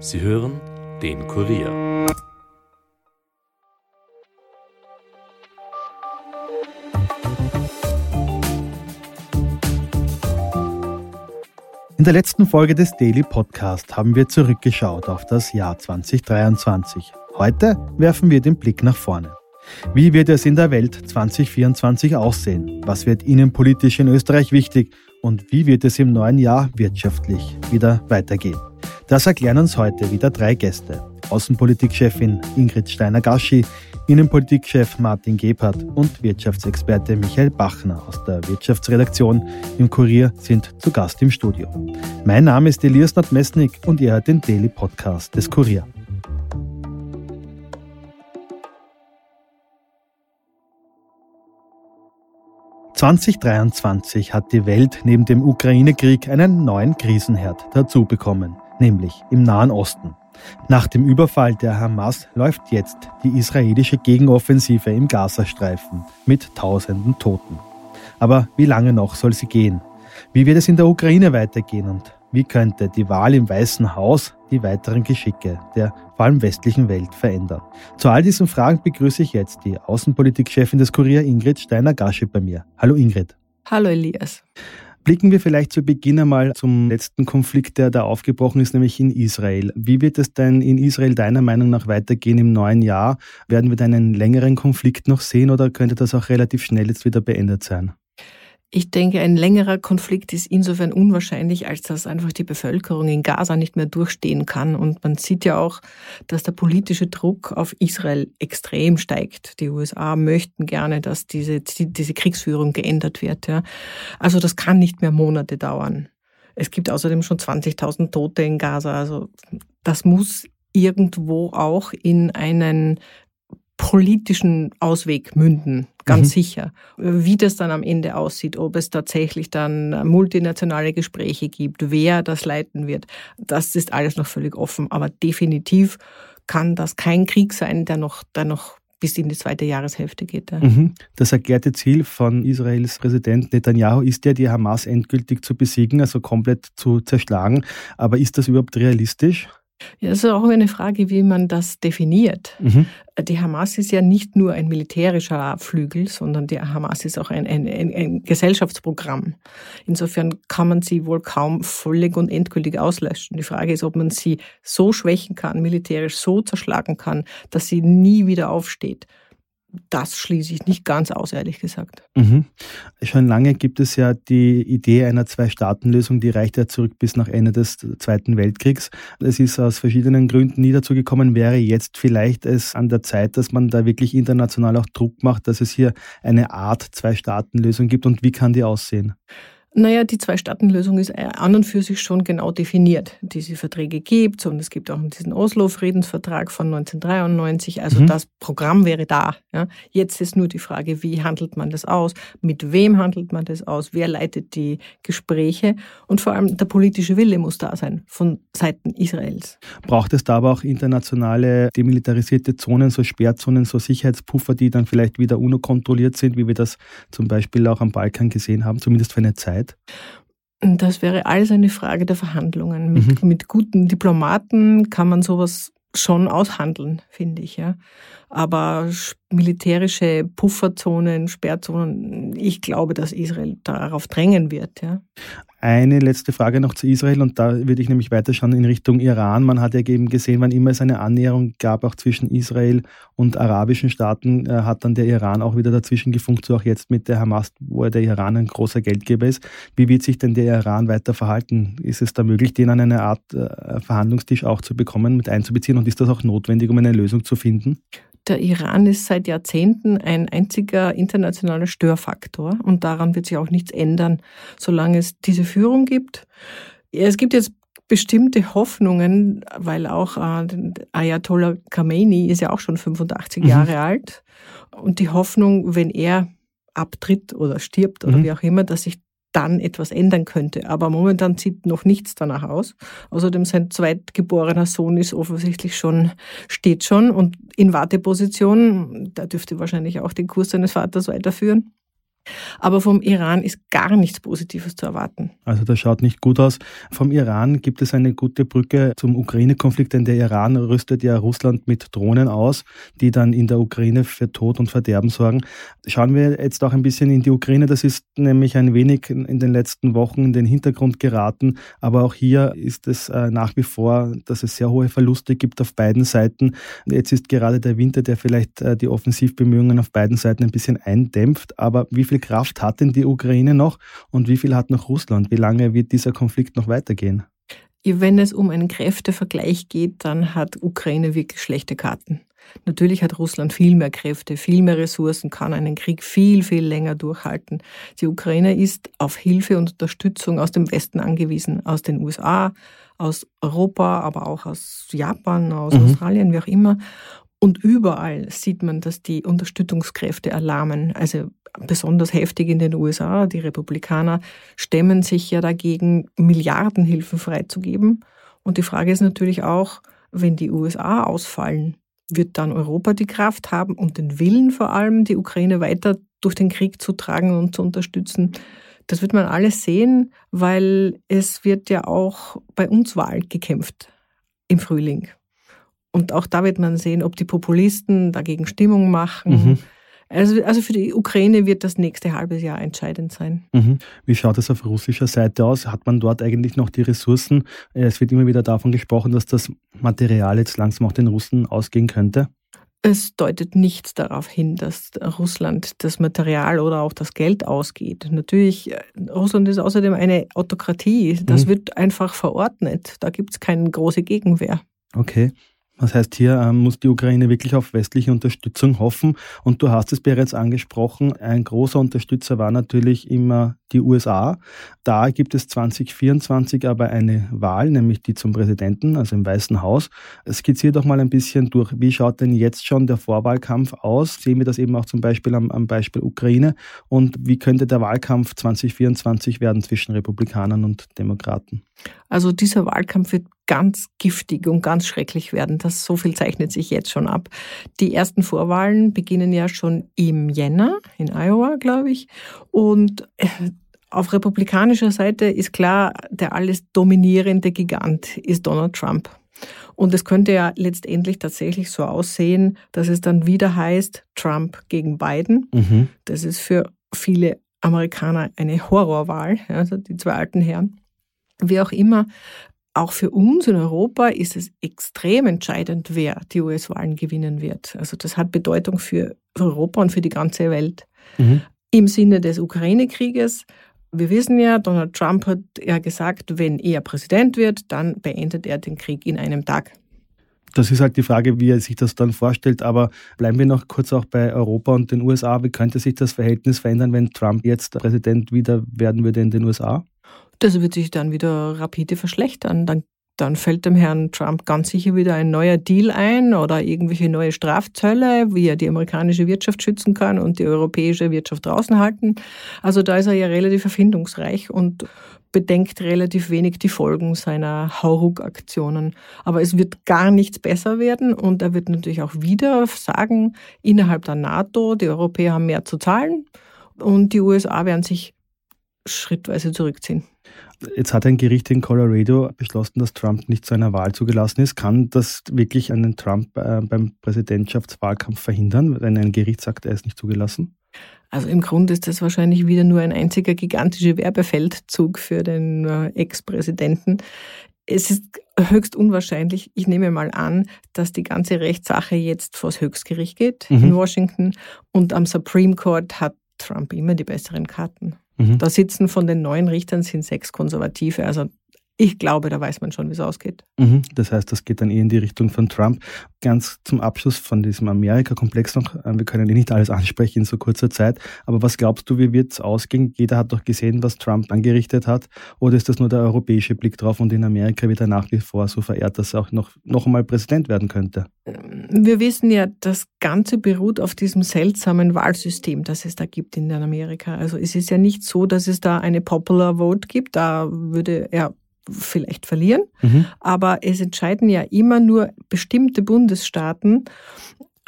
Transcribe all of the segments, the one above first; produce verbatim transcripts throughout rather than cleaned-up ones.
Sie hören den Kurier. In der letzten Folge des Daily Podcast haben wir zurückgeschaut auf das Jahr zwanzig dreiundzwanzig. Heute werfen wir den Blick nach vorne. Wie wird es in der Welt zwanzig vierundzwanzig aussehen? Was wird innenpolitisch in Österreich wichtig? Und wie wird es im neuen Jahr wirtschaftlich wieder weitergehen? Das erklären uns heute wieder drei Gäste. Außenpolitikchefin Ingrid Steiner-Gashi, Innenpolitikchef Martin Gebhart und Wirtschaftsexperte Michael Bachner aus der Wirtschaftsredaktion im Kurier sind zu Gast im Studio. Mein Name ist Elias Nordmessnig und ihr hört den Daily Podcast des Kurier. zwanzig dreiundzwanzig hat die Welt neben dem Ukraine-Krieg einen neuen Krisenherd dazu bekommen, nämlich im Nahen Osten. Nach dem Überfall der Hamas läuft jetzt die israelische Gegenoffensive im Gazastreifen mit tausenden Toten. Aber wie lange noch soll sie gehen? Wie wird es in der Ukraine weitergehen und wie könnte die Wahl im Weißen Haus die weiteren Geschicke der vor allem westlichen Welt verändern? Zu all diesen Fragen begrüße ich jetzt die Außenpolitikchefin des Kurier, Ingrid Steiner-Gashi, bei mir. Hallo Ingrid. Hallo Elias. Blicken wir vielleicht zu Beginn einmal zum letzten Konflikt, der da aufgebrochen ist, nämlich in Israel. Wie wird es denn in Israel deiner Meinung nach weitergehen im neuen Jahr? Werden wir da einen längeren Konflikt noch sehen oder könnte das auch relativ schnell jetzt wieder beendet sein? Ich denke, ein längerer Konflikt ist insofern unwahrscheinlich, als dass einfach die Bevölkerung in Gaza nicht mehr durchstehen kann. Und man sieht ja auch, dass der politische Druck auf Israel extrem steigt. Die U S A möchten gerne, dass diese, diese Kriegsführung geändert wird. Ja. Also das kann nicht mehr Monate dauern. Es gibt außerdem schon zwanzigtausend Tote in Gaza. Also das muss irgendwo auch in einen politischen Ausweg münden, ganz mhm. sicher. Wie das dann am Ende aussieht, ob es tatsächlich dann multinationale Gespräche gibt, wer das leiten wird, das ist alles noch völlig offen. Aber definitiv kann das kein Krieg sein, der noch, der noch bis in die zweite Jahreshälfte geht. Ja. Mhm. Das erklärte Ziel von Israels Präsident Netanyahu ist ja, die Hamas endgültig zu besiegen, also komplett zu zerschlagen. Aber ist das überhaupt realistisch? Ja, das ist auch eine Frage, wie man das definiert. Mhm. Die Hamas ist ja nicht nur ein militärischer Flügel, sondern die Hamas ist auch ein, ein, ein, ein Gesellschaftsprogramm. Insofern kann man sie wohl kaum völlig und endgültig auslöschen. Die Frage ist, ob man sie so schwächen kann, militärisch so zerschlagen kann, dass sie nie wieder aufsteht. Das schließe ich nicht ganz aus, ehrlich gesagt. Mhm. Schon lange gibt es ja die Idee einer Zwei-Staaten-Lösung, die reicht ja zurück bis nach Ende des Zweiten Weltkriegs. Es ist aus verschiedenen Gründen nie dazu gekommen. Wäre jetzt vielleicht es an der Zeit, dass man da wirklich international auch Druck macht, dass es hier eine Art Zwei-Staaten-Lösung gibt und wie kann die aussehen? Naja, die Zwei-Staaten-Lösung ist an und für sich schon genau definiert, diese Verträge gibt es und es gibt auch diesen Oslo-Friedensvertrag von neunzehnhundertdreiundneunzig, also mhm. das Programm wäre da. Ja. Jetzt ist nur die Frage, wie handelt man das aus, mit wem handelt man das aus, wer leitet die Gespräche und vor allem der politische Wille muss da sein von Seiten Israels. Braucht es da aber auch internationale demilitarisierte Zonen, so Sperrzonen, so Sicherheitspuffer, die dann vielleicht wieder UNO-kontrolliert sind, wie wir das zum Beispiel auch am Balkan gesehen haben, zumindest für eine Zeit? Das wäre alles eine Frage der Verhandlungen. Mit, mhm. mit guten Diplomaten kann man sowas schon aushandeln, finde ich. Ja. Aber militärische Pufferzonen, Sperrzonen, ich glaube, dass Israel darauf drängen wird. Ja. Eine letzte Frage noch zu Israel und da würde ich nämlich weiterschauen in Richtung Iran. Man hat ja eben gesehen, wann immer es eine Annäherung gab, auch zwischen Israel und arabischen Staaten, hat dann der Iran auch wieder dazwischen gefunkt, so auch jetzt mit der Hamas, wo der Iran ein großer Geldgeber ist. Wie wird sich denn der Iran weiter verhalten? Ist es da möglich, den an eine Art Verhandlungstisch auch zu bekommen, mit einzubeziehen und ist das auch notwendig, um eine Lösung zu finden? Der Iran ist seit Jahrzehnten ein einziger internationaler Störfaktor und daran wird sich auch nichts ändern, solange es diese Führung gibt. Es gibt jetzt bestimmte Hoffnungen, weil auch Ayatollah Khamenei ist ja auch schon fünfundachtzig mhm. Jahre alt und die Hoffnung, wenn er abtritt oder stirbt oder mhm. wie auch immer, dass sich dann etwas ändern könnte. Aber momentan sieht noch nichts danach aus. Außerdem sein zweitgeborener Sohn ist offensichtlich schon, steht schon und in Warteposition. Da dürfte wahrscheinlich auch den Kurs seines Vaters weiterführen. Aber vom Iran ist gar nichts Positives zu erwarten. Also das schaut nicht gut aus. Vom Iran gibt es eine gute Brücke zum Ukraine-Konflikt, denn der Iran rüstet ja Russland mit Drohnen aus, die dann in der Ukraine für Tod und Verderben sorgen. Schauen wir jetzt auch ein bisschen in die Ukraine. Das ist nämlich ein wenig in den letzten Wochen in den Hintergrund geraten. Aber auch hier ist es nach wie vor, dass es sehr hohe Verluste gibt auf beiden Seiten. Jetzt ist gerade der Winter, der vielleicht die Offensivbemühungen auf beiden Seiten ein bisschen eindämpft. Aber wie viel Kraft hat denn die Ukraine noch und wie viel hat noch Russland? Wie lange wird dieser Konflikt noch weitergehen? Wenn es um einen Kräftevergleich geht, dann hat Ukraine wirklich schlechte Karten. Natürlich hat Russland viel mehr Kräfte, viel mehr Ressourcen, kann einen Krieg viel, viel länger durchhalten. Die Ukraine ist auf Hilfe und Unterstützung aus dem Westen angewiesen, aus den U S A, aus Europa, aber auch aus Japan, aus mhm. Australien, wie auch immer. Und überall sieht man, dass die Unterstützungskräfte erlahmen. Also besonders heftig in den U S A. Die Republikaner stemmen sich ja dagegen, Milliardenhilfen freizugeben. Und die Frage ist natürlich auch, wenn die U S A ausfallen, wird dann Europa die Kraft haben und den Willen vor allem, die Ukraine weiter durch den Krieg zu tragen und zu unterstützen? Das wird man alles sehen, weil es wird ja auch bei uns Wahl gekämpft im Frühling. Und auch da wird man sehen, ob die Populisten dagegen Stimmung machen. Mhm. Also, also für die Ukraine wird das nächste halbe Jahr entscheidend sein. Mhm. Wie schaut es auf russischer Seite aus? Hat man dort eigentlich noch die Ressourcen? Es wird immer wieder davon gesprochen, dass das Material jetzt langsam auch den Russen ausgehen könnte. Es deutet nichts darauf hin, dass Russland das Material oder auch das Geld ausgeht. Natürlich, Russland ist außerdem eine Autokratie. Das mhm. wird einfach verordnet. Da gibt es keine große Gegenwehr. Okay. Das heißt, hier muss die Ukraine wirklich auf westliche Unterstützung hoffen. Und du hast es bereits angesprochen, ein großer Unterstützer war natürlich immer die U S A. Da gibt es zwanzig vierundzwanzig aber eine Wahl, nämlich die zum Präsidenten, also im Weißen Haus. Skizziere doch mal ein bisschen durch, wie schaut denn jetzt schon der Vorwahlkampf aus? Sehen wir das eben auch zum Beispiel am, am Beispiel Ukraine. Und wie könnte der Wahlkampf zwanzig vierundzwanzig werden zwischen Republikanern und Demokraten? Also dieser Wahlkampf wird ganz giftig und ganz schrecklich werden. Das, so viel zeichnet sich jetzt schon ab. Die ersten Vorwahlen beginnen ja schon im Jänner, in Iowa, glaube ich. Und auf republikanischer Seite ist klar, der alles dominierende Gigant ist Donald Trump. Und es könnte ja letztendlich tatsächlich so aussehen, dass es dann wieder heißt, Trump gegen Biden. Mhm. Das ist für viele Amerikaner eine Horrorwahl, also die zwei alten Herren. Wie auch immer, auch für uns in Europa ist es extrem entscheidend, wer die U S-Wahlen gewinnen wird. Also das hat Bedeutung für Europa und für die ganze Welt. Mhm. Im Sinne des Ukraine-Krieges, wir wissen ja, Donald Trump hat ja gesagt, wenn er Präsident wird, dann beendet er den Krieg in einem Tag. Das ist halt die Frage, wie er sich das dann vorstellt. Aber bleiben wir noch kurz auch bei Europa und den U S A. Wie könnte sich das Verhältnis verändern, wenn Trump jetzt Präsident wieder werden würde in den U S A? Das wird sich dann wieder rapide verschlechtern. Dann, dann fällt dem Herrn Trump ganz sicher wieder ein neuer Deal ein oder irgendwelche neue Strafzölle, wie er die amerikanische Wirtschaft schützen kann und die europäische Wirtschaft draußen halten. Also da ist er ja relativ erfindungsreich und bedenkt relativ wenig die Folgen seiner Hauruck-Aktionen. Aber es wird gar nichts besser werden und er wird natürlich auch wieder sagen, innerhalb der NATO, die Europäer haben mehr zu zahlen und die U S A werden sich schrittweise zurückziehen. Jetzt hat ein Gericht in Colorado beschlossen, dass Trump nicht zu einer Wahl zugelassen ist. Kann das wirklich einen Trump äh, beim Präsidentschaftswahlkampf verhindern, wenn ein Gericht sagt, er ist nicht zugelassen? Also im Grunde ist das wahrscheinlich wieder nur ein einziger gigantischer Werbefeldzug für den äh, Ex-Präsidenten. Es ist höchst unwahrscheinlich, ich nehme mal an, dass die ganze Rechtssache jetzt vor das Höchstgericht geht mhm. in Washington und am Supreme Court hat Trump immer die besseren Karten. Mhm. Da sitzen von den neun Richtern sind sechs Konservative, also ich glaube, da weiß man schon, wie es ausgeht. Mhm. Das heißt, das geht dann eh in die Richtung von Trump. Ganz zum Abschluss von diesem Amerika-Komplex noch, wir können eh nicht alles ansprechen in so kurzer Zeit, aber was glaubst du, wie wird es ausgehen? Jeder hat doch gesehen, was Trump angerichtet hat, oder ist das nur der europäische Blick drauf und in Amerika wird er nach wie vor so verehrt, dass er auch noch, noch einmal Präsident werden könnte? Wir wissen ja, das Ganze beruht auf diesem seltsamen Wahlsystem, das es da gibt in Amerika. Also es ist ja nicht so, dass es da eine Popular Vote gibt, da würde er vielleicht verlieren, mhm. aber es entscheiden ja immer nur bestimmte Bundesstaaten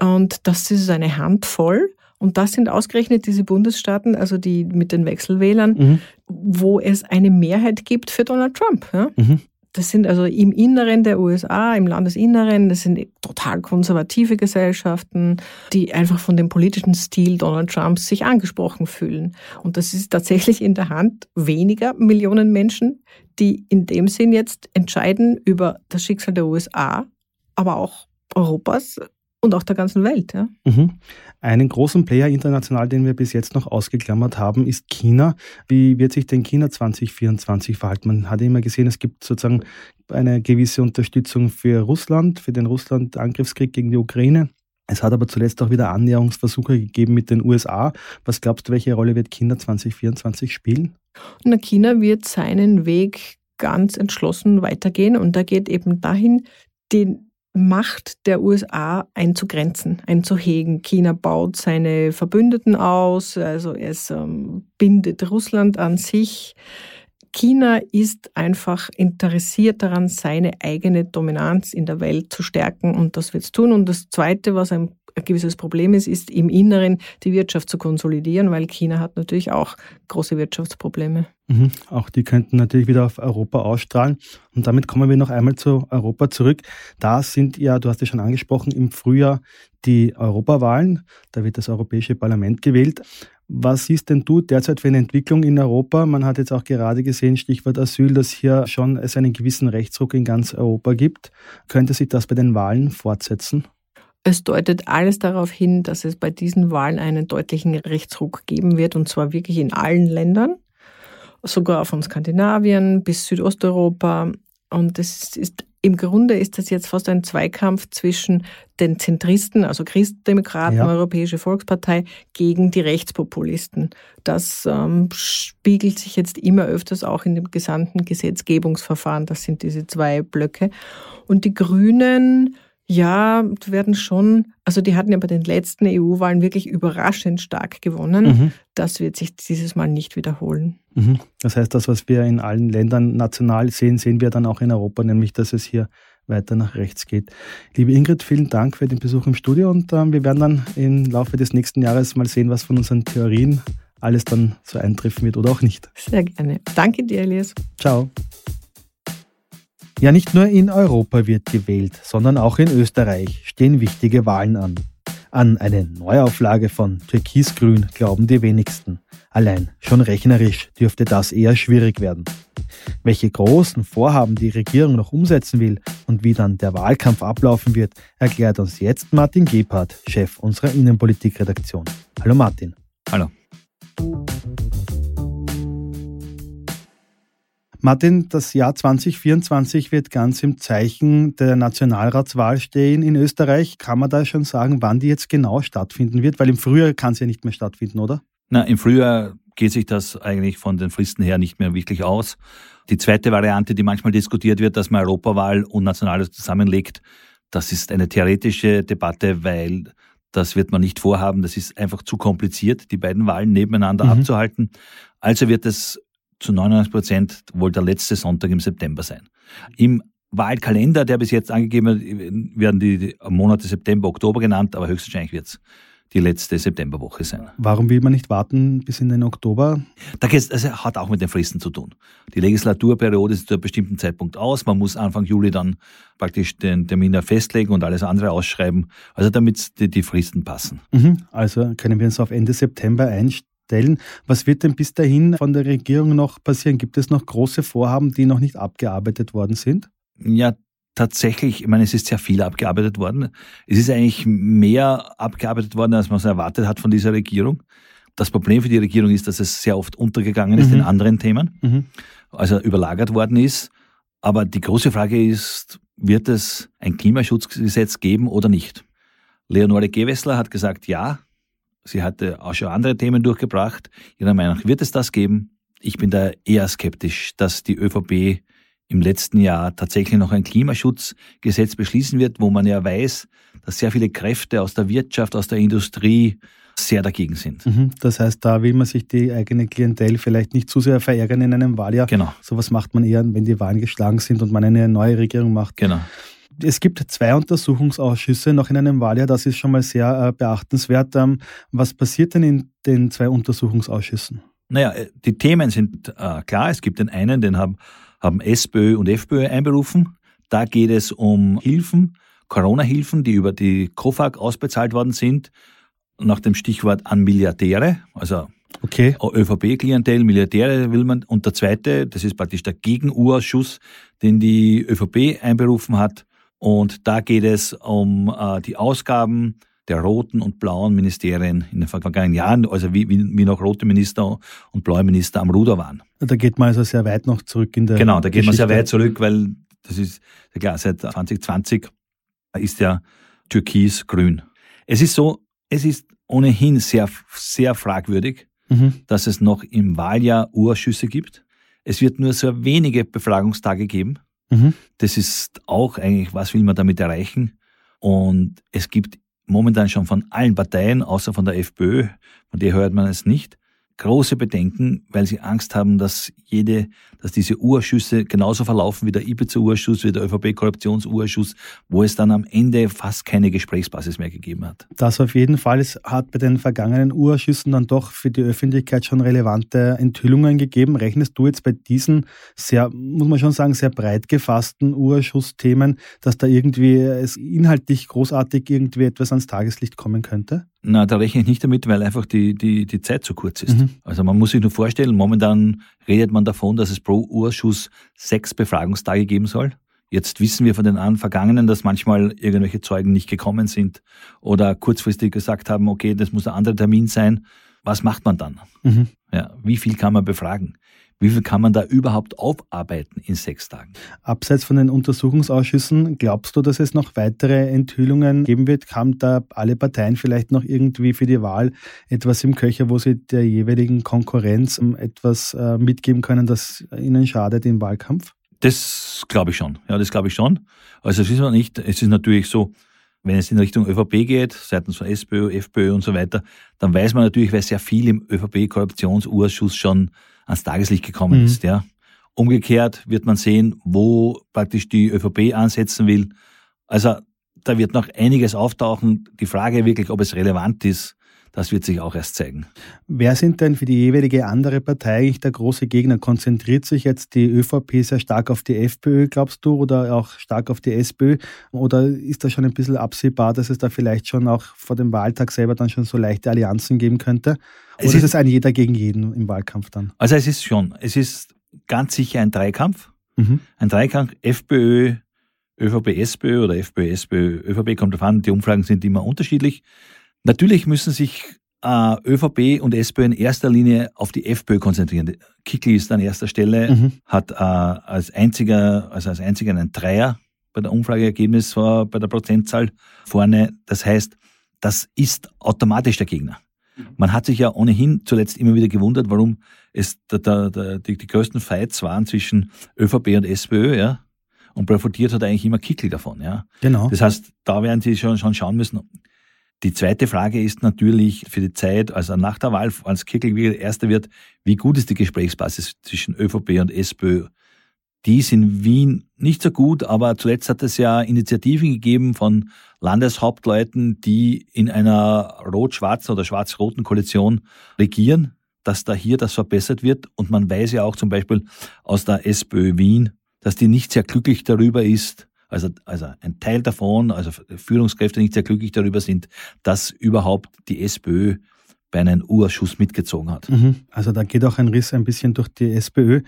und das ist eine Handvoll Und das sind ausgerechnet diese Bundesstaaten, also die mit den Wechselwählern, mhm. wo es eine Mehrheit gibt für Donald Trump. Ja? Mhm. Das sind also im Inneren der U S A, im Landesinneren, das sind total konservative Gesellschaften, die einfach von dem politischen Stil Donald Trumps sich angesprochen fühlen. Und das ist tatsächlich in der Hand weniger Millionen Menschen, die in dem Sinn jetzt entscheiden über das Schicksal der U S A, aber auch Europas und auch der ganzen Welt. Ja. Mhm. Einen großen Player international, den wir bis jetzt noch ausgeklammert haben, ist China. Wie wird sich denn China zwanzig vierundzwanzig verhalten? Man hat immer gesehen, es gibt sozusagen eine gewisse Unterstützung für Russland, für den Russland-Angriffskrieg gegen die Ukraine. Es hat aber zuletzt auch wieder Annäherungsversuche gegeben mit den U S A. Was glaubst du, welche Rolle wird China zwanzig vierundzwanzig spielen? Na, China wird seinen Weg ganz entschlossen weitergehen und da geht eben dahin, den Macht der U S A einzugrenzen, einzuhegen. China baut seine Verbündeten aus, also es ähm, bindet Russland an sich. China ist einfach interessiert daran, seine eigene Dominanz in der Welt zu stärken und das wird es tun. Und das Zweite, was ein gewisses Problem ist, ist im Inneren die Wirtschaft zu konsolidieren, weil China hat natürlich auch große Wirtschaftsprobleme. Mhm. Auch die könnten natürlich wieder auf Europa ausstrahlen. Und damit kommen wir noch einmal zu Europa zurück. Da sind ja, du hast es schon angesprochen, im Frühjahr die Europawahlen. Da wird das Europäische Parlament gewählt. Was siehst denn du derzeit für eine Entwicklung in Europa? Man hat jetzt auch gerade gesehen, Stichwort Asyl, dass hier schon es einen gewissen Rechtsruck in ganz Europa gibt. Könnte sich das bei den Wahlen fortsetzen? Es deutet alles darauf hin, dass es bei diesen Wahlen einen deutlichen Rechtsruck geben wird, und zwar wirklich in allen Ländern, sogar von Skandinavien bis Südosteuropa. Und das ist im Grunde ist das jetzt fast ein Zweikampf zwischen den Zentristen, also Christdemokraten, ja. Europäische Volkspartei, gegen die Rechtspopulisten. Das ähm, spiegelt sich jetzt immer öfters auch in dem gesamten Gesetzgebungsverfahren. Das sind diese zwei Blöcke. Und die Grünen, ja, werden schon, also die hatten ja bei den letzten E U-Wahlen wirklich überraschend stark gewonnen. Mhm. Das wird sich dieses Mal nicht wiederholen. Das heißt, das, was wir in allen Ländern national sehen, sehen wir dann auch in Europa, nämlich, dass es hier weiter nach rechts geht. Liebe Ingrid, vielen Dank für den Besuch im Studio und äh, wir werden dann im Laufe des nächsten Jahres mal sehen, was von unseren Theorien alles dann so eintreffen wird oder auch nicht. Sehr gerne. Danke dir, Elias. Ciao. Ja, nicht nur in Europa wird gewählt, sondern auch in Österreich stehen wichtige Wahlen an. An eine Neuauflage von Türkisgrün glauben die wenigsten. Allein schon rechnerisch dürfte das eher schwierig werden. Welche großen Vorhaben die Regierung noch umsetzen will und wie dann der Wahlkampf ablaufen wird, erklärt uns jetzt Martin Gebhart, Chef unserer Innenpolitikredaktion. Hallo Martin. Hallo. Martin, das Jahr zwanzig vierundzwanzig wird ganz im Zeichen der Nationalratswahl stehen in Österreich. Kann man da schon sagen, wann die jetzt genau stattfinden wird? Weil im Frühjahr kann sie ja nicht mehr stattfinden, oder? Na, im Frühjahr geht sich das eigentlich von den Fristen her nicht mehr wirklich aus. Die zweite Variante, die manchmal diskutiert wird, dass man Europawahl und Nationales zusammenlegt, das ist eine theoretische Debatte, weil das wird man nicht vorhaben. Das ist einfach zu kompliziert, die beiden Wahlen nebeneinander mhm. abzuhalten. Also wird es zu neunundneunzig Prozent wohl der letzte Sonntag im September sein. Im Wahlkalender, der bis jetzt angegeben wird, werden die Monate September, Oktober genannt, aber höchstwahrscheinlich wird es die letzte Septemberwoche sein. Warum will man nicht warten bis in den Oktober? Das hat auch mit den Fristen zu tun. Die Legislaturperiode ist zu einem bestimmten Zeitpunkt aus. Man muss Anfang Juli dann praktisch den Termin da festlegen und alles andere ausschreiben, also damit die Fristen passen. Mhm. Also können wir uns auf Ende September einstellen. Was wird denn bis dahin von der Regierung noch passieren? Gibt es noch große Vorhaben, die noch nicht abgearbeitet worden sind? Ja, tatsächlich. Ich meine, es ist sehr viel abgearbeitet worden. Es ist eigentlich mehr abgearbeitet worden, als man es erwartet hat von dieser Regierung. Das Problem für die Regierung ist, dass es sehr oft untergegangen ist mhm. in anderen Themen, mhm. also überlagert worden ist. Aber die große Frage ist, wird es ein Klimaschutzgesetz geben oder nicht? Leonore Gewessler hat gesagt, ja. Sie hatte auch schon andere Themen durchgebracht. Ihrer Meinung nach wird es das geben. Ich bin da eher skeptisch, dass die ÖVP im letzten Jahr tatsächlich noch ein Klimaschutzgesetz beschließen wird, wo man ja weiß, dass sehr viele Kräfte aus der Wirtschaft, aus der Industrie sehr dagegen sind. Mhm, das heißt, da will man sich die eigene Klientel vielleicht nicht zu sehr verärgern in einem Wahljahr. Genau. Sowas macht man eher, wenn die Wahlen geschlagen sind und man eine neue Regierung macht. Genau. Es gibt zwei Untersuchungsausschüsse noch in einem Wahljahr. Das ist schon mal sehr äh, beachtenswert. Ähm, was passiert denn in den zwei Untersuchungsausschüssen? Naja, die Themen sind äh, klar. Es gibt den einen, den haben, haben SPÖ und FPÖ einberufen. Da geht es um Hilfen, Corona-Hilfen, die über die COFAG ausbezahlt worden sind, nach dem Stichwort an Milliardäre, also okay. ÖVP-Klientel, Milliardäre will man. Und der zweite, das ist praktisch der Gegen-U-Ausschuss, den die ÖVP einberufen hat. Und da geht es um äh, die Ausgaben der roten und blauen Ministerien in den vergangenen Jahren, also wie, wie, wie noch rote Minister und blaue Minister am Ruder waren. Da geht man also sehr weit noch zurück in der Genau, da geht Geschichte. Man sehr weit zurück, weil das ist, klar, seit zwanzig zwanzig ist ja türkis-grün. Es ist so, es ist ohnehin sehr, sehr fragwürdig, mhm. dass es noch im Wahljahr Ausschüsse gibt. Es wird nur sehr wenige Befragungstage geben. Das ist auch eigentlich, was will man damit erreichen? Und es gibt momentan schon von allen Parteien, außer von der FPÖ, von der hört man es nicht, große Bedenken, weil sie Angst haben, dass jede, dass diese Ausschüsse genauso verlaufen wie der Ibiza-U-Ausschuss, wie der ÖVP-Korruptions-U-Ausschuss, wo es dann am Ende fast keine Gesprächsbasis mehr gegeben hat. Das auf jeden Fall. Es hat bei den vergangenen U-Ausschüssen dann doch für die Öffentlichkeit schon relevante Enthüllungen gegeben. Rechnest du jetzt bei diesen sehr, muss man schon sagen, sehr breit gefassten U-Ausschuss-Themen, dass da irgendwie es inhaltlich großartig irgendwie etwas ans Tageslicht kommen könnte? Na, da rechne ich nicht damit, weil einfach die, die, die Zeit zu kurz ist. Mhm. Also man muss sich nur vorstellen, momentan redet man davon, dass es pro Ausschuss sechs Befragungstage geben soll. Jetzt wissen wir von den Vergangenen, dass manchmal irgendwelche Zeugen nicht gekommen sind oder kurzfristig gesagt haben, okay, das muss ein anderer Termin sein. Was macht man dann? Mhm. Ja, wie viel kann man befragen? Wie viel kann man da überhaupt aufarbeiten in sechs Tagen? Abseits von den Untersuchungsausschüssen, glaubst du, dass es noch weitere Enthüllungen geben wird? Haben da alle Parteien vielleicht noch irgendwie für die Wahl etwas im Köcher, wo sie der jeweiligen Konkurrenz etwas äh, mitgeben können, das ihnen schadet im Wahlkampf? Das glaube ich schon. Ja, das glaube ich schon. Also das wissen wir nicht. Es ist natürlich so, wenn es in Richtung ÖVP geht, seitens von SPÖ, FPÖ und so weiter, dann weiß man natürlich, weil sehr viel im ÖVP-Korruptions-U-Ausschuss schon ans Tageslicht gekommen mhm. ist. Ja. Umgekehrt wird man sehen, wo praktisch die ÖVP ansetzen will. Also da wird noch einiges auftauchen. Die Frage wirklich, ob es relevant ist, das wird sich auch erst zeigen. Wer sind denn für die jeweilige andere Partei eigentlich der große Gegner? Konzentriert sich jetzt die ÖVP sehr stark auf die FPÖ, glaubst du, oder auch stark auf die SPÖ? Oder ist das schon ein bisschen absehbar, dass es da vielleicht schon auch vor dem Wahltag selber dann schon so leichte Allianzen geben könnte? Oder es ist, ist es ein jeder gegen jeden im Wahlkampf dann? Also es ist schon, es ist ganz sicher ein Dreikampf. Mhm. Ein Dreikampf FPÖ, ÖVP, SPÖ oder FPÖ, SPÖ, ÖVP kommt drauf an, die Umfragen sind immer unterschiedlich. Natürlich müssen sich äh, ÖVP und SPÖ in erster Linie auf die FPÖ konzentrieren. Kickl ist an erster Stelle, mhm. hat äh, als einziger, also als einziger einen Dreier bei der Umfrageergebnis war, bei der Prozentzahl vorne. Das heißt, das ist automatisch der Gegner. Man hat sich ja ohnehin zuletzt immer wieder gewundert, warum es da, da, da, die, die größten Fights waren zwischen ÖVP und SPÖ, ja. Und profitiert hat eigentlich immer Kickl davon, ja. Genau. Das heißt, da werden sie schon, schon schauen müssen. Die zweite Frage ist natürlich für die Zeit, also nach der Wahl, als Kickl Erster wird, wie gut ist die Gesprächsbasis zwischen ÖVP und SPÖ? Die ist in Wien nicht so gut, aber zuletzt hat es ja Initiativen gegeben von Landeshauptleuten, die in einer rot-schwarzen oder schwarz-roten Koalition regieren, dass da hier das verbessert wird. Und man weiß ja auch zum Beispiel aus der SPÖ Wien, dass die nicht sehr glücklich darüber ist, Also, also ein Teil davon, also Führungskräfte nicht sehr glücklich darüber sind, dass überhaupt die SPÖ bei einem U-Ausschuss mitgezogen hat. Mhm. Also da geht auch ein Riss ein bisschen durch die SPÖ.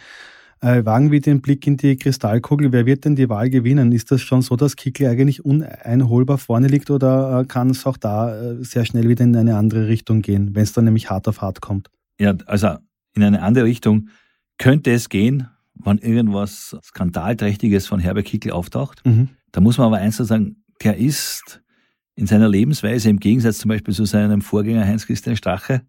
Äh, wagen wir den Blick in die Kristallkugel. Wer wird denn die Wahl gewinnen? Ist das schon so, dass Kickl eigentlich uneinholbar vorne liegt oder kann es auch da sehr schnell wieder in eine andere Richtung gehen, wenn es dann nämlich hart auf hart kommt? Ja, also in eine andere Richtung könnte es gehen, wann irgendwas Skandalträchtiges von Herbert Kickl auftaucht. Mhm. Da muss man aber eins sagen, der ist in seiner Lebensweise, im Gegensatz zum Beispiel zu seinem Vorgänger Heinz-Christian Strache,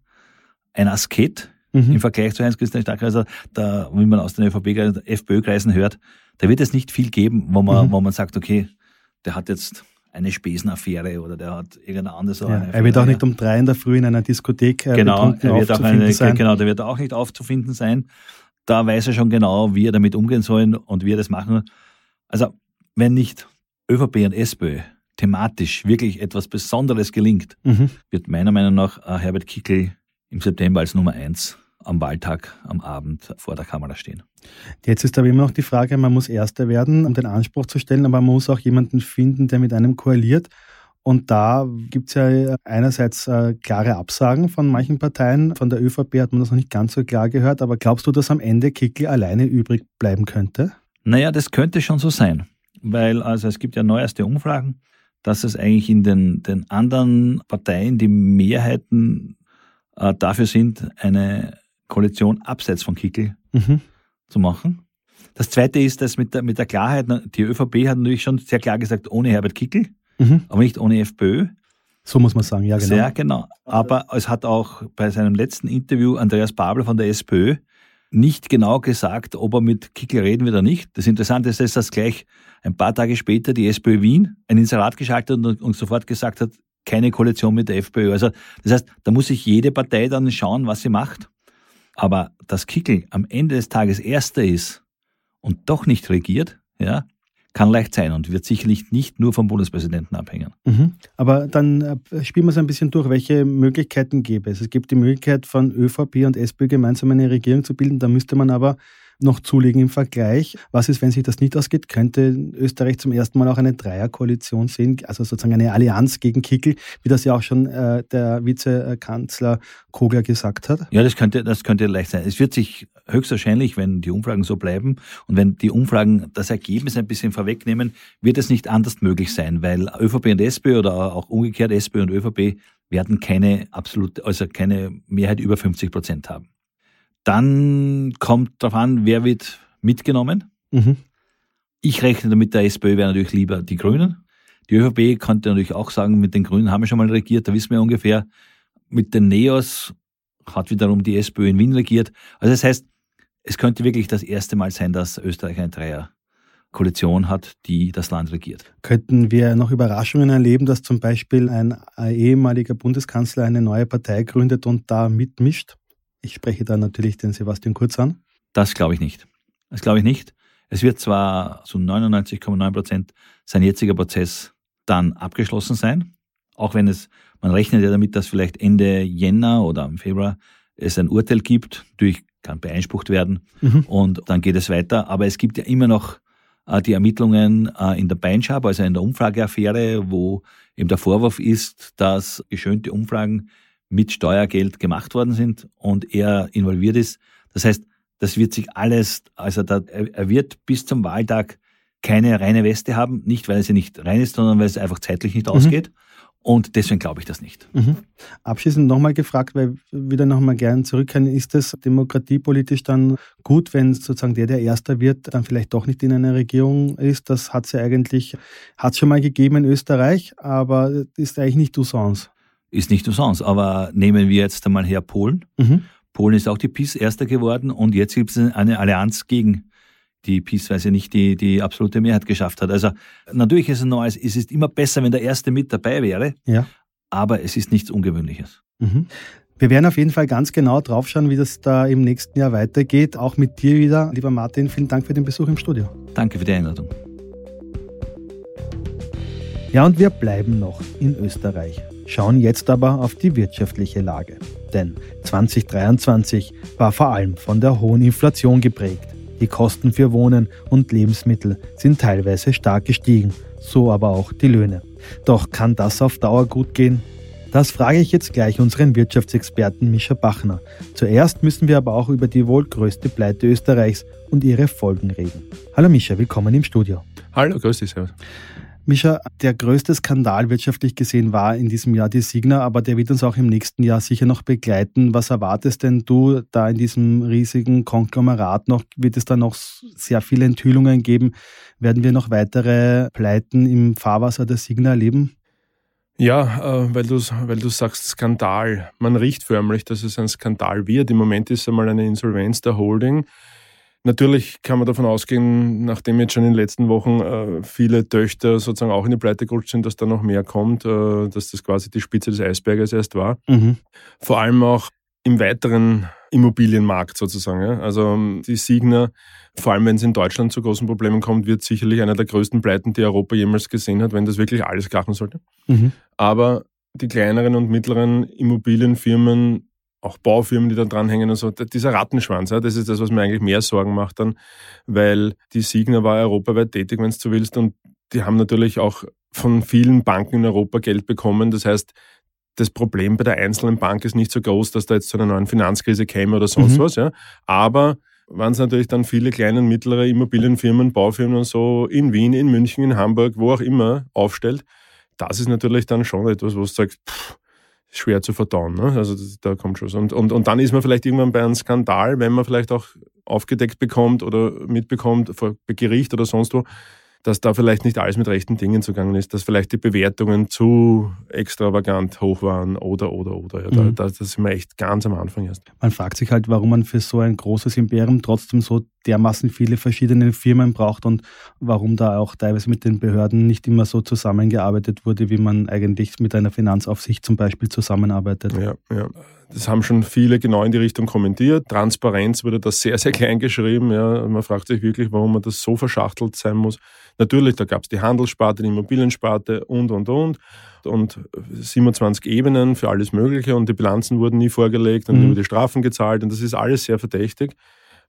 ein Asket mhm. im Vergleich zu Heinz-Christian Strache. Also da, wie man aus den FPÖ-Kreisen hört, da wird es nicht viel geben, wo man, mhm. wo man sagt, okay, der hat jetzt eine Spesenaffäre oder der hat irgendeine andere Sache. Ja, er wird auch nicht um drei in der Früh in einer Diskothek äh, genau, betrunken aufzufinden eine, sein. Genau, der wird auch nicht aufzufinden sein. Da weiß er schon genau, wie er damit umgehen soll und wie er das machen. Also, wenn nicht ÖVP und SPÖ thematisch wirklich etwas Besonderes gelingt, mhm. wird meiner Meinung nach Herbert Kickl im September als Nummer eins am Wahltag, am Abend vor der Kamera stehen. Jetzt ist aber immer noch die Frage, man muss Erster werden, um den Anspruch zu stellen, aber man muss auch jemanden finden, der mit einem koaliert. Und da gibt es ja einerseits äh, klare Absagen von manchen Parteien. Von der ÖVP hat man das noch nicht ganz so klar gehört. Aber glaubst du, dass am Ende Kickl alleine übrig bleiben könnte? Naja, das könnte schon so sein. Weil also es gibt ja neueste Umfragen, dass es eigentlich in den, den anderen Parteien die Mehrheiten äh, dafür sind, eine Koalition abseits von Kickl mhm. zu machen. Das Zweite ist, dass mit der, mit der Klarheit, die ÖVP hat natürlich schon sehr klar gesagt, ohne Herbert Kickl, mhm. aber nicht ohne FPÖ. So muss man sagen, ja genau. Sehr genau. Aber es hat auch bei seinem letzten Interview Andreas Babler von der SPÖ nicht genau gesagt, ob er mit Kickl reden wird oder nicht. Das Interessante ist, dass gleich ein paar Tage später die SPÖ Wien ein Inserat geschaltet und, und sofort gesagt hat, keine Koalition mit der FPÖ. Also das heißt, da muss sich jede Partei dann schauen, was sie macht. Aber dass Kickl am Ende des Tages Erster ist und doch nicht regiert, ja, kann leicht sein und wird sicherlich nicht nur vom Bundespräsidenten abhängen. Mhm. Aber dann spielen wir es ein bisschen durch, welche Möglichkeiten gäbe es. Es gibt die Möglichkeit von ÖVP und SPÖ gemeinsam eine Regierung zu bilden, da müsste man aber noch zulegen im Vergleich. Was ist, wenn sich das nicht ausgeht? Könnte Österreich zum ersten Mal auch eine Dreierkoalition sehen, also sozusagen eine Allianz gegen Kickl, wie das ja auch schon äh, der Vizekanzler Kogler gesagt hat? Ja, das könnte, das könnte leicht sein. Es wird sich höchstwahrscheinlich, wenn die Umfragen so bleiben und wenn die Umfragen das Ergebnis ein bisschen vorwegnehmen, wird es nicht anders möglich sein, weil ÖVP und SPÖ oder auch umgekehrt SPÖ und ÖVP werden keine absolute, also keine Mehrheit über fünfzig Prozent haben. Dann kommt darauf an, wer wird mitgenommen. Mhm. Ich rechne damit, der SPÖ wäre natürlich lieber die Grünen. Die ÖVP könnte natürlich auch sagen, mit den Grünen haben wir schon mal regiert, da wissen wir ungefähr. Mit den Neos hat wiederum die SPÖ in Wien regiert. Also das heißt, es könnte wirklich das erste Mal sein, dass Österreich eine Dreierkoalition hat, die das Land regiert. Könnten wir noch Überraschungen erleben, dass zum Beispiel ein ehemaliger Bundeskanzler eine neue Partei gründet und da mitmischt? Ich spreche da natürlich den Sebastian Kurz an. Das glaube ich nicht. Das glaube ich nicht. Es wird zwar zu neunundneunzig Komma neun Prozent sein jetziger Prozess dann abgeschlossen sein, auch wenn es, man rechnet ja damit, dass vielleicht Ende Jänner oder im Februar es ein Urteil gibt. Natürlich kann beeinsprucht werden mhm. und dann geht es weiter. Aber es gibt ja immer noch äh, die Ermittlungen äh, in der Beinschab, also in der Umfrageaffäre, wo eben der Vorwurf ist, dass geschönte Umfragen mit Steuergeld gemacht worden sind und er involviert ist. Das heißt, das wird sich alles, also da, er wird bis zum Wahltag keine reine Weste haben, nicht weil es ja nicht rein ist, sondern weil es einfach zeitlich nicht mhm. ausgeht. Und deswegen glaube ich das nicht. Mhm. Abschließend nochmal gefragt, weil wieder nochmal gern zurückkehren, ist es demokratiepolitisch dann gut, wenn sozusagen der, der Erster wird, dann vielleicht doch nicht in einer Regierung ist? Das hat es ja eigentlich, hat es schon mal gegeben in Österreich, aber ist eigentlich nicht Usance. Ist nicht umsonst, aber nehmen wir jetzt einmal her Polen. Mhm. Polen ist auch die PiS Erster geworden und jetzt gibt es eine Allianz gegen die PiS, weil sie nicht die, die absolute Mehrheit geschafft hat. Also natürlich ist es noch, es ist immer besser, wenn der Erste mit dabei wäre, ja. aber es ist nichts Ungewöhnliches. Mhm. Wir werden auf jeden Fall ganz genau drauf schauen, wie das da im nächsten Jahr weitergeht. Auch mit dir wieder, lieber Martin, vielen Dank für den Besuch im Studio. Danke für die Einladung. Ja, und wir bleiben noch in Österreich. Schauen jetzt aber auf die wirtschaftliche Lage. Denn zwanzig dreiundzwanzig war vor allem von der hohen Inflation geprägt. Die Kosten für Wohnen und Lebensmittel sind teilweise stark gestiegen, so aber auch die Löhne. Doch kann das auf Dauer gut gehen? Das frage ich jetzt gleich unseren Wirtschaftsexperten Michael Bachner. Zuerst müssen wir aber auch über die wohl größte Pleite Österreichs und ihre Folgen reden. Hallo Michael, willkommen im Studio. Hallo, grüß dich, Servus. Micha, der größte Skandal wirtschaftlich gesehen war in diesem Jahr die Signa, aber der wird uns auch im nächsten Jahr sicher noch begleiten. Was erwartest denn du da in diesem riesigen Konglomerat noch? Wird es da noch sehr viele Enthüllungen geben? Werden wir noch weitere Pleiten im Fahrwasser der Signa erleben? Ja, weil du weil du sagst Skandal. Man riecht förmlich, dass es ein Skandal wird. Im Moment ist einmal eine Insolvenz der Holding. Natürlich kann man davon ausgehen, nachdem jetzt schon in den letzten Wochen äh, viele Töchter sozusagen auch in die Pleite gerutscht sind, dass da noch mehr kommt, äh, dass das quasi die Spitze des Eisberges erst war. Mhm. Vor allem auch im weiteren Immobilienmarkt sozusagen. Ja. Also die Signa, vor allem wenn es in Deutschland zu großen Problemen kommt, wird sicherlich einer der größten Pleiten, die Europa jemals gesehen hat, wenn das wirklich alles krachen sollte. Mhm. Aber die kleineren und mittleren Immobilienfirmen, auch Baufirmen, die da dranhängen und so, dieser Rattenschwanz, ja, das ist das, was mir eigentlich mehr Sorgen macht dann, weil die Signa war europaweit tätig, wenn du willst, und die haben natürlich auch von vielen Banken in Europa Geld bekommen. Das heißt, das Problem bei der einzelnen Bank ist nicht so groß, dass da jetzt zu einer neuen Finanzkrise käme oder sonst mhm. was. Ja. Aber waren es natürlich dann viele kleine und mittlere Immobilienfirmen, Baufirmen und so in Wien, in München, in Hamburg, wo auch immer aufstellt, das ist natürlich dann schon etwas, wo du sagst, pff, schwer zu verdauen. Ne? Also das, da kommt schon so. Und, und, und dann ist man vielleicht irgendwann bei einem Skandal, wenn man vielleicht auch aufgedeckt bekommt oder mitbekommt, vor Gericht oder sonst wo, dass da vielleicht nicht alles mit rechten Dingen zugange ist, dass vielleicht die Bewertungen zu extravagant hoch waren oder, oder, oder. Ja, da, mhm. da, da sind wir echt ganz am Anfang erst. Man fragt sich halt, warum man für so ein großes Imperium trotzdem so dermaßen viele verschiedene Firmen braucht und warum da auch teilweise mit den Behörden nicht immer so zusammengearbeitet wurde, wie man eigentlich mit einer Finanzaufsicht zum Beispiel zusammenarbeitet. Ja, ja. Das haben schon viele genau in die Richtung kommentiert. Transparenz wurde da sehr, sehr klein geschrieben. Ja. Man fragt sich wirklich, warum man das so verschachtelt sein muss. Natürlich, da gab es die Handelssparte, die Immobiliensparte und, und, und. Und siebenundzwanzig Ebenen für alles Mögliche. Und die Bilanzen wurden nie vorgelegt und mhm. über die Strafen gezahlt. Und das ist alles sehr verdächtig.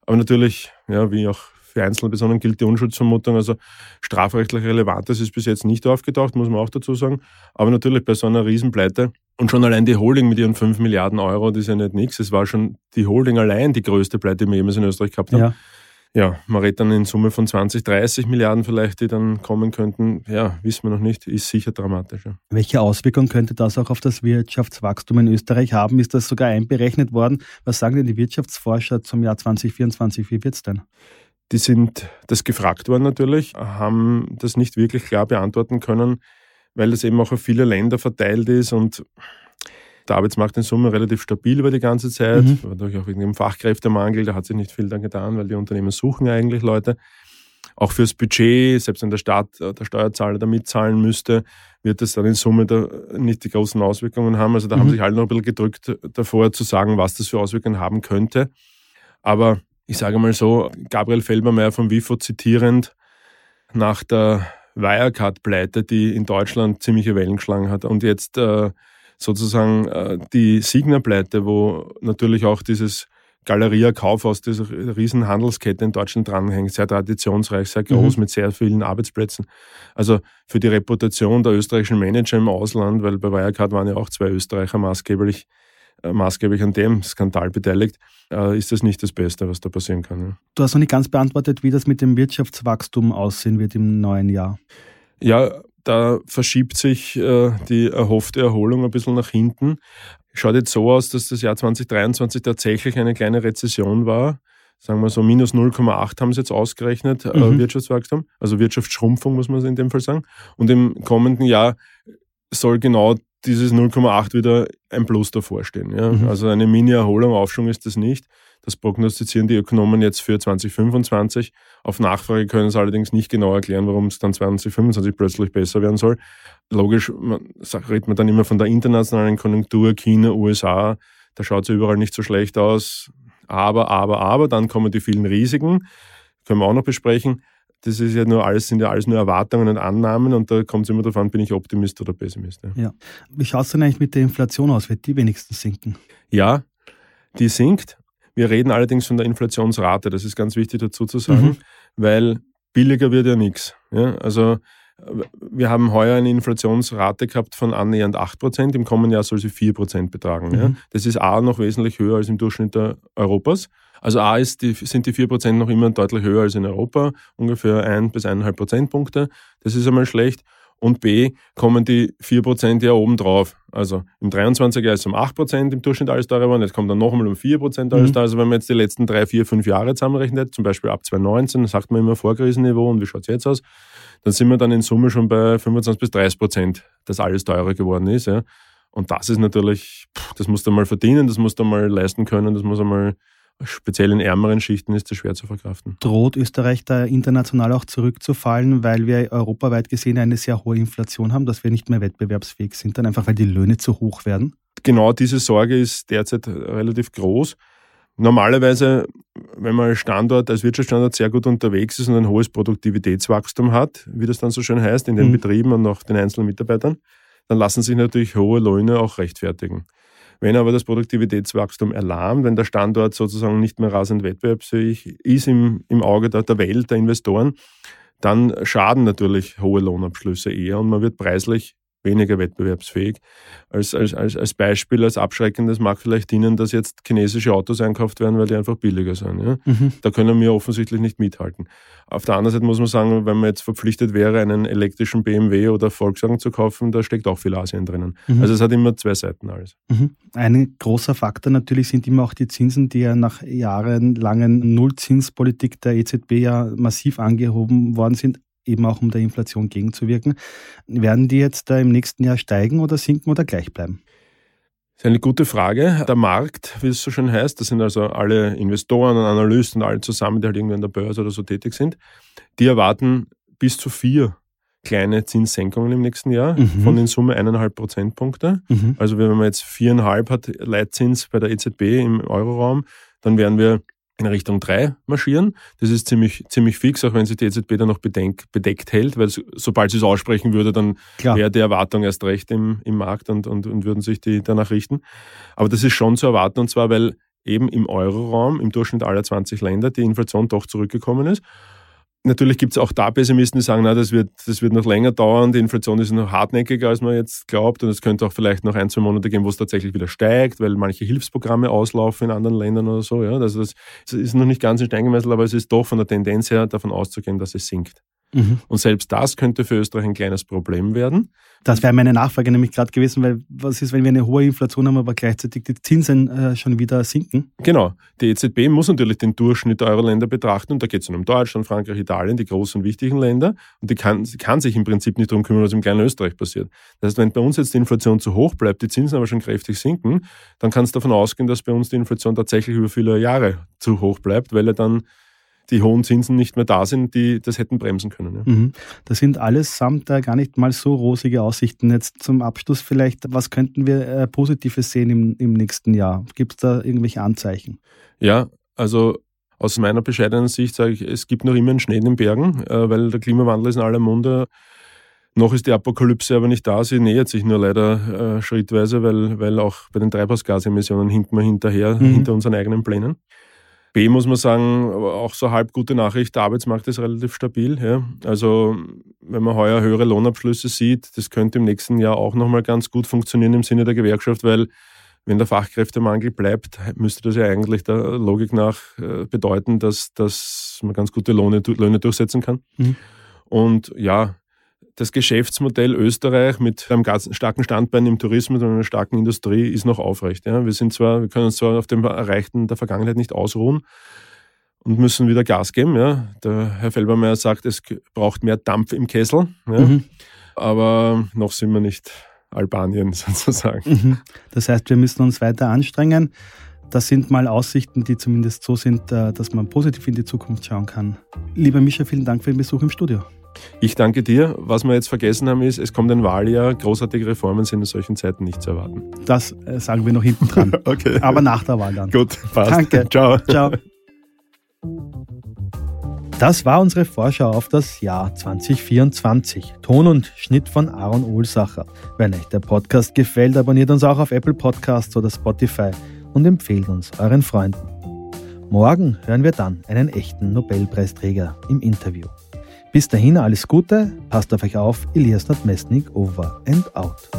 Aber natürlich, ja, wie auch für einzelne Personen gilt die Unschuldsvermutung. Also strafrechtlich Relevantes ist bis jetzt nicht aufgetaucht, muss man auch dazu sagen. Aber natürlich bei so einer Riesenpleite. Und schon allein die Holding mit ihren fünf Milliarden Euro, das ist ja nicht nichts. Es war schon die Holding allein die größte Pleite, die wir jemals in Österreich gehabt haben. Ja. Ja, man redet dann in Summe von zwanzig, dreißig Milliarden vielleicht, die dann kommen könnten. Ja, wissen wir noch nicht, ist sicher dramatisch. Ja. Welche Auswirkungen könnte das auch auf das Wirtschaftswachstum in Österreich haben? Ist das sogar einberechnet worden? Was sagen denn die Wirtschaftsforscher zum Jahr zwanzig vierundzwanzig? Wie wird's denn? Die sind das gefragt worden natürlich, haben das nicht wirklich klar beantworten können, weil das eben auch auf viele Länder verteilt ist und der Arbeitsmarkt in Summe relativ stabil über die ganze Zeit. Mhm. War natürlich auch irgendwie ein Fachkräftemangel, da hat sich nicht viel dann getan, weil die Unternehmen suchen eigentlich Leute. Auch fürs Budget, selbst wenn der Staat, der Steuerzahler da mitzahlen müsste, wird das dann in Summe da nicht die großen Auswirkungen haben. Also da mhm. haben sich alle noch ein bisschen gedrückt davor zu sagen, was das für Auswirkungen haben könnte. Aber ich sage mal so, Gabriel Felbermeier vom WIFO zitierend, nach der Wirecard-Pleite, die in Deutschland ziemliche Wellen geschlagen hat und jetzt äh, sozusagen äh, die Signa-Pleite, wo natürlich auch dieses Galeria Kaufhaus, diese riesen Handelskette in Deutschland dranhängt, sehr traditionsreich, sehr groß, mhm. mit sehr vielen Arbeitsplätzen. Also für die Reputation der österreichischen Manager im Ausland, weil bei Wirecard waren ja auch zwei Österreicher maßgeblich, äh, maßgeblich an dem Skandal beteiligt, äh, ist das nicht das Beste, was da passieren kann. Ja. Du hast noch nicht ganz beantwortet, wie das mit dem Wirtschaftswachstum aussehen wird im neuen Jahr. Ja, da verschiebt sich äh, die erhoffte Erholung ein bisschen nach hinten. Schaut jetzt so aus, dass das Jahr zwanzig dreiundzwanzig tatsächlich eine kleine Rezession war. Sagen wir so, minus null Komma acht haben sie jetzt ausgerechnet, mhm. äh, Wirtschaftswachstum. Also Wirtschaftsschrumpfung, muss man in dem Fall sagen. Und im kommenden Jahr soll genau dieses null Komma acht wieder ein Plus davor stehen. Ja? Mhm. Also eine Mini-Erholung, Aufschwung ist das nicht. Das prognostizieren die Ökonomen jetzt für zwanzig fünfundzwanzig. Auf Nachfrage können sie allerdings nicht genau erklären, warum es dann zwanzig fünfundzwanzig plötzlich besser werden soll. Logisch, man sagt, redet man dann immer von der internationalen Konjunktur, China, U S A, da schaut es ja überall nicht so schlecht aus. Aber, aber, aber, dann kommen die vielen Risiken, können wir auch noch besprechen. Das ist ja nur alles, sind ja alles nur Erwartungen und Annahmen und da kommt es immer darauf an, bin ich Optimist oder Pessimist. Ja. Ja. Wie schaut es denn eigentlich mit der Inflation aus? Wird die wenigstens sinken? Ja, die sinkt. Wir reden allerdings von der Inflationsrate, das ist ganz wichtig dazu zu sagen, mhm. weil billiger wird ja nichts. Ja, also wir haben heuer eine Inflationsrate gehabt von annähernd acht Prozent, im kommenden Jahr soll sie vier Prozent betragen. Mhm. Ja, das ist A noch wesentlich höher als im Durchschnitt Europas. Also A ist die, sind die vier Prozent noch immer deutlich höher als in Europa, ungefähr ein bis eineinhalb Prozentpunkte, das ist einmal schlecht. Und B kommen die vier Prozent ja oben drauf. Also im dreiundzwanziger ist es um acht Prozent im Durchschnitt alles teurer geworden, jetzt kommt dann noch einmal um vier Prozent alles mhm. teurer. Also wenn man jetzt die letzten drei, vier, fünf Jahre zusammenrechnet, zum Beispiel ab zwanzig neunzehn, sagt man immer Vorkrisenniveau und wie schaut es jetzt aus, dann sind wir dann in Summe schon bei fünfundzwanzig bis dreißig Prozent, dass alles teurer geworden ist. Ja. Und das ist natürlich, pff, das musst du mal verdienen, das musst du mal leisten können, das muss einmal... Speziell in ärmeren Schichten ist das schwer zu verkraften. Droht Österreich da international auch zurückzufallen, weil wir europaweit gesehen eine sehr hohe Inflation haben, dass wir nicht mehr wettbewerbsfähig sind, dann einfach weil die Löhne zu hoch werden? genau diese Sorge ist derzeit relativ groß. Normalerweise, wenn man als Standort, als Wirtschaftsstandort sehr gut unterwegs ist und ein hohes Produktivitätswachstum hat, wie das dann so schön heißt, in den mhm. Betrieben und auch den einzelnen Mitarbeitern, dann lassen sich natürlich hohe Löhne auch rechtfertigen. Wenn aber das Produktivitätswachstum erlahmt, wenn der Standort sozusagen nicht mehr rasend wettbewerbsfähig ist im, im Auge der, der Welt, der Investoren, dann schaden natürlich hohe Lohnabschlüsse eher und man wird preislich weniger wettbewerbsfähig. Als, als, als Beispiel, als Abschreckendes mag vielleicht dienen, dass jetzt chinesische Autos einkauft werden, weil die einfach billiger sind. Ja? Mhm. Da können wir offensichtlich nicht mithalten. Auf der anderen Seite muss man sagen, wenn man jetzt verpflichtet wäre, einen elektrischen B M W oder Volkswagen zu kaufen, da steckt auch viel Asien drinnen. Mhm. Also es hat immer zwei Seiten alles. Mhm. Ein großer Faktor natürlich sind immer auch die Zinsen, die ja nach jahrelangen Nullzinspolitik der E Z B ja massiv angehoben worden sind, eben auch um der Inflation gegenzuwirken. Werden die jetzt da im nächsten Jahr steigen oder sinken oder gleich bleiben? Das ist eine gute Frage. Der Markt, wie es so schön heißt, das sind also alle Investoren und Analysten, alle zusammen, die halt irgendwie an der Börse oder so tätig sind, die erwarten bis zu vier kleine Zinssenkungen im nächsten Jahr, mhm. von in Summe eineinhalb Prozentpunkte. Mhm. Also wenn man jetzt viereinhalb hat Leitzins bei der E Z B im Euroraum, dann werden wir in Richtung drei marschieren. Das ist ziemlich, ziemlich fix, auch wenn sich die E Z B dann noch bedenk, bedeckt hält, weil sobald sie es aussprechen würde, dann Klar. wäre die Erwartung erst recht im, im Markt und, und, und würden sich die danach richten. Aber das ist schon zu erwarten, und zwar, weil eben im Euroraum im Durchschnitt aller zwanzig Länder die Inflation doch zurückgekommen ist. Natürlich gibt es auch da Pessimisten, die sagen, na, das wird, das wird noch länger dauern, die Inflation ist noch hartnäckiger, als man jetzt glaubt, und es könnte auch vielleicht noch ein, zwei Monate geben, wo es tatsächlich wieder steigt, weil manche Hilfsprogramme auslaufen in anderen Ländern oder so. Ja. Also das ist noch nicht ganz in Stein gemeißelt, aber es ist doch von der Tendenz her davon auszugehen, dass es sinkt. Mhm. Und selbst das könnte für Österreich ein kleines Problem werden. Das wäre meine Nachfrage nämlich gerade gewesen, weil was ist, wenn wir eine hohe Inflation haben, aber gleichzeitig die Zinsen äh, schon wieder sinken? Genau. Die E Z B muss natürlich den Durchschnitt der Euro-Länder betrachten, und da geht es um Deutschland, Frankreich, Italien, die großen und wichtigen Länder, und die kann, die kann sich im Prinzip nicht darum kümmern, was im kleinen Österreich passiert. Das heißt, wenn bei uns jetzt die Inflation zu hoch bleibt, die Zinsen aber schon kräftig sinken, dann kann es davon ausgehen, dass bei uns die Inflation tatsächlich über viele Jahre zu hoch bleibt, weil er dann die hohen Zinsen nicht mehr da sind, die das hätten bremsen können. Ja. Mhm. Das sind allesamt da gar nicht mal so rosige Aussichten. Jetzt zum Abschluss vielleicht, was könnten wir äh, Positives sehen im, im nächsten Jahr? Gibt es da irgendwelche Anzeichen? Ja, also aus meiner bescheidenen Sicht sage ich, es gibt noch immer einen Schnee in den Bergen, äh, weil der Klimawandel ist in aller Munde. Noch ist die Apokalypse aber nicht da, sie nähert sich nur leider äh, schrittweise, weil, weil auch bei den Treibhausgasemissionen hinken wir hinterher, mhm. hinter unseren eigenen Plänen. B muss man sagen, auch so halb gute Nachricht, der Arbeitsmarkt ist relativ stabil. Ja. Also wenn man heuer höhere Lohnabschlüsse sieht, das könnte im nächsten Jahr auch nochmal ganz gut funktionieren im Sinne der Gewerkschaft, weil wenn der Fachkräftemangel bleibt, müsste das ja eigentlich der Logik nach bedeuten, dass, dass man ganz gute Löhne, Löhne durchsetzen kann. Mhm. Und ja, das Geschäftsmodell Österreich mit einem ganz starken Standbein im Tourismus und einer starken Industrie ist noch aufrecht. Ja. Wir sind zwar, wir können uns zwar auf dem Erreichten der Vergangenheit nicht ausruhen und müssen wieder Gas geben. Ja. Der Herr Felbermeier sagt, es braucht mehr Dampf im Kessel. Ja. Mhm. Aber noch sind wir nicht Albanien sozusagen. Mhm. Das heißt, wir müssen uns weiter anstrengen. Das sind mal Aussichten, die zumindest so sind, dass man positiv in die Zukunft schauen kann. Lieber Mischa, vielen Dank für den Besuch im Studio. Ich danke dir. Was wir jetzt vergessen haben, ist, es kommt ein Wahljahr. Großartige Reformen sind in solchen Zeiten nicht zu erwarten. Das sagen wir noch hinten dran. Okay. Aber nach der Wahl dann. Gut, passt. Danke. Ciao. Ciao. Das war unsere Vorschau auf das Jahr zwanzig vierundzwanzig. Ton und Schnitt von Aaron Ohlsacher. Wenn euch der Podcast gefällt, abonniert uns auch auf Apple Podcasts oder Spotify und empfehlt uns euren Freunden. Morgen hören wir dann einen echten Nobelpreisträger im Interview. Bis dahin alles Gute, passt auf euch auf, Elias Nordmessnig, over and out.